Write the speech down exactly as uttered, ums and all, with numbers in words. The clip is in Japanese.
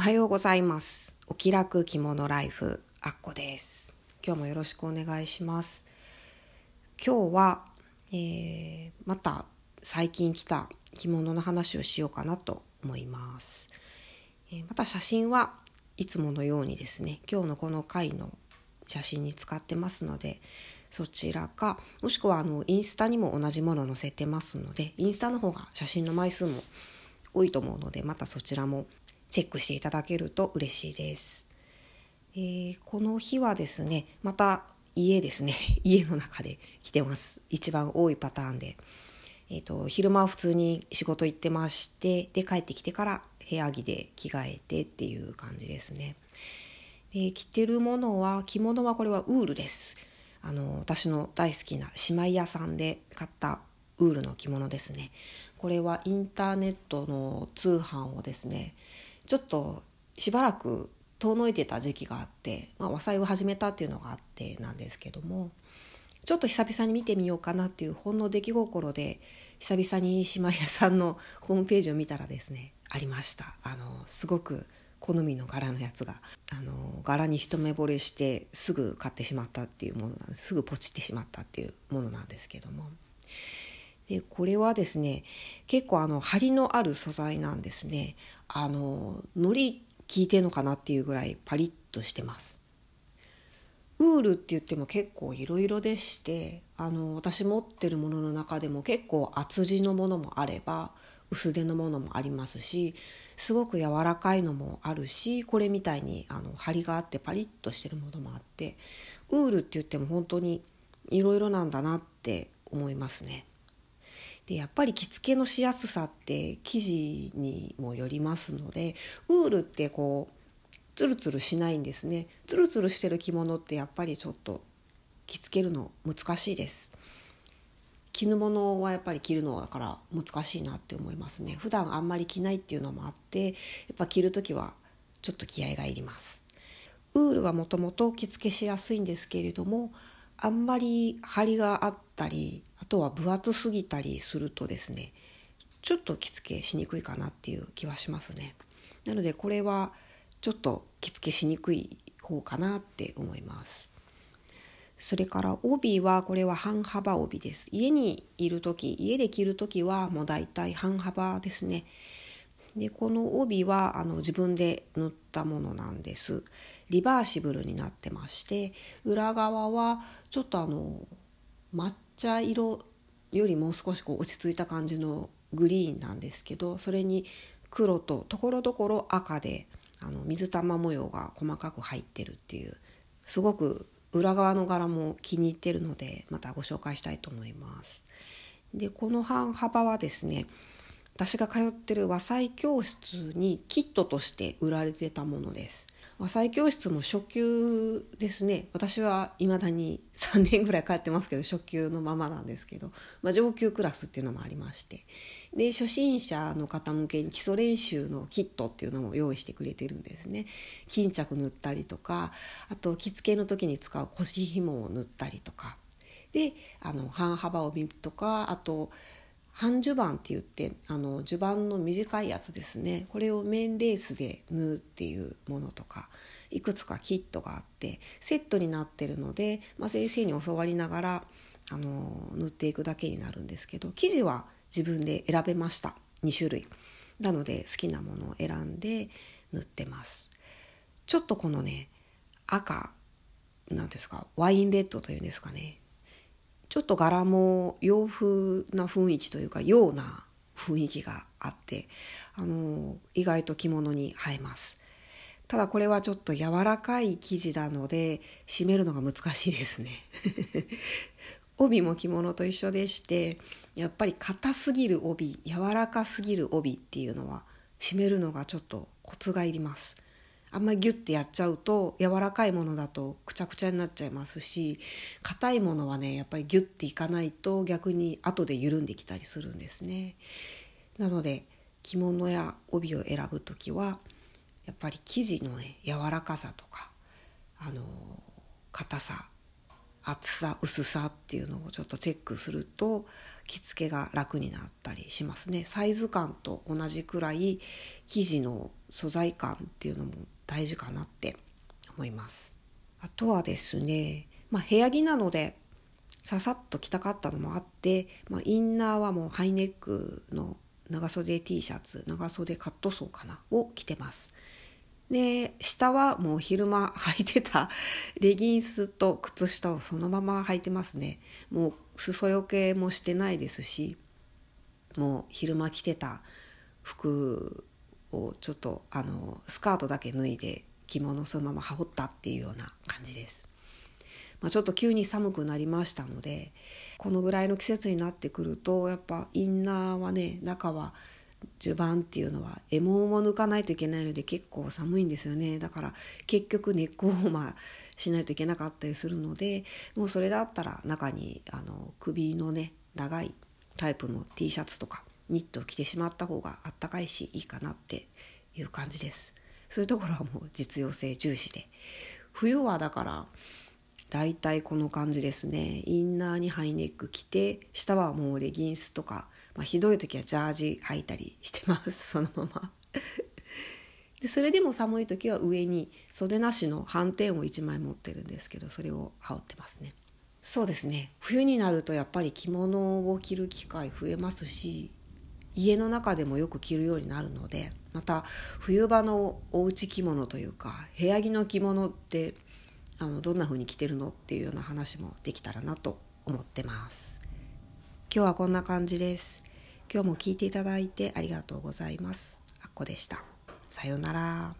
おはようございます。お気楽着物ライフあっこです。今日もよろしくお願いします。今日は、えー、また最近来た着物の話をしようかなと思います。えー、また写真はいつものようにですね、今日のこの回の写真に使ってますので、そちらかもしくはあのインスタにも同じもの載せてますので、インスタの方が写真の枚数も多いと思うので、またそちらもチェックしていただけると嬉しいです。えー、この日はですね、また家ですね家の中で着てます。一番多いパターンで、えーと、昼間は普通に仕事行ってまして、で帰ってきてから部屋着で着替えてっていう感じですね。で着てるものは、着物はこれはウールです。あの私の大好きな姉妹屋さんで買ったウールの着物ですね。これはインターネットの通販をですね、ちょっとしばらく遠のいてた時期があって、まあ、和裁を始めたっていうのがあってなんですけども、ちょっと久々に見てみようかなっていうほんの出来心で、久々に姉妹屋さんのホームページを見たらですね、ありました。あのすごく好みの柄のやつが、あの柄に一目惚れしてすぐ買ってしまったっていうものなんです。すぐポチってしまったっていうものなんですけども、でこれはですね、結構あの張りのある素材なんですね。あの糊効いてるのかなっていうぐらいパリッとしてます。ウールって言っても結構いろいろでして、あの私持ってるものの中でも結構厚地のものもあれば薄手のものもありますし、すごく柔らかいのもあるし、これみたいにあの張りがあってパリッとしてるものもあって、ウールって言っても本当にいろいろなんだなって思いますね。でやっぱり着付けのしやすさって生地にもよりますので、ウールってこうツルツルしないんですね。ツルツルしてる着物ってやっぱりちょっと着付けるの難しいです。絹物はやっぱり着るのだから難しいなって思いますね。普段あんまり着ないっていうのもあって、やっぱ着るときはちょっと気合がいります。ウールはもともと着付けしやすいんですけれども、あんまり張りがあったり、あとは分厚すぎたりするとですね、ちょっと着付けしにくいかなっていう気はしますね。なのでこれはちょっと着付けしにくい方かなって思います。それから帯は、これは半幅帯です。家にいるとき、家で着るときはもうだいたい半幅ですね。でこの帯はあの自分で縫ったものなんです。リバーシブルになってまして、裏側はちょっとあの抹茶色よりもう少しこう落ち着いた感じのグリーンなんですけど、それに黒とところどころ赤で、あの水玉模様が細かく入ってるっていう、すごく裏側の柄も気に入ってるので、またご紹介したいと思います。でこの半幅はですね、私が通ってる和裁教室にキットとして売られてたものです。和裁教室も初級ですね。私は未だにさんねんぐらい通ってますけど、初級のままなんですけど、まあ、上級クラスっていうのもありまして、で初心者の方向けに基礎練習のキットっていうのも用意してくれてるんですね。巾着塗ったりとか、あと着付けの時に使う腰紐を塗ったりとかで、あの半幅帯とか、あと半襦袢って言って、あの襦袢の短いやつですね、これを綿レースで縫うっていうものとか、いくつかキットがあってセットになってるので、まあ、先生に教わりながらあの縫っていくだけになるんですけど、生地は自分で選べました。にしゅるいなので好きなものを選んで縫ってます。ちょっとこのね、赤なんですか、ワインレッドというんですかね、ちょっと柄も洋風な雰囲気というか、ような雰囲気があって、あの意外と着物に映えます。ただこれはちょっと柔らかい生地なので、締めるのが難しいですね。帯も着物と一緒でして、やっぱり硬すぎる帯、柔らかすぎる帯っていうのは、締めるのがちょっとコツがいります。あんまりギュッてやっちゃうと、柔らかいものだとくちゃくちゃになっちゃいますし、硬いものはね、やっぱりギュッていかないと逆に後で緩んできたりするんですね。なので着物や帯を選ぶときは、やっぱり生地のね、柔らかさとか、あの硬さ、厚さ薄さっていうのをちょっとチェックすると着付けが楽になったりしますね。サイズ感と同じくらい生地の素材感っていうのも大事かなって思います。あとはですね、まあ、部屋着なのでささっと着たかったのもあって、まあ、インナーはもうハイネックの長袖 T シャツ、長袖カットソーかなを着てます。で、下はもう昼間履いてたレギンスと靴下をそのまま履いてますね。もう裾よけもしてないですし、もう昼間着てた服をちょっとあのスカートだけ脱いで着物そのまま羽織ったっていうような感じです。まあ、ちょっと急に寒くなりましたので、このぐらいの季節になってくるとやっぱインナーはね、中は襦袢っていうのは獲物も抜かないといけないので結構寒いんですよね。だから結局ネックウォーマーしないといけなかったりするので、もうそれだったら中にあの首のね長いタイプの T シャツとかニットを着てしまった方があったかいしいいかなっていう感じです。そういうところはもう実用性重視で、冬はだからだいたいこの感じですね。インナーにハイネック着て、下はもうレギンスとか、まあ、ひどい時はジャージ履いたりしてますそのままで、それでも寒い時は上に袖なしの半袖をいちまい持ってるんですけど、それを羽織ってますね。そうですね、冬になるとやっぱり着物を着る機会増えますし、家の中でもよく着るようになるので、また冬場のおうち着物というか部屋着の着物ってあのどんな風に着てるのっていうような話もできたらなと思ってます。今日はこんな感じです。今日も聞いていただいてありがとうございます。あっこでした。さようなら。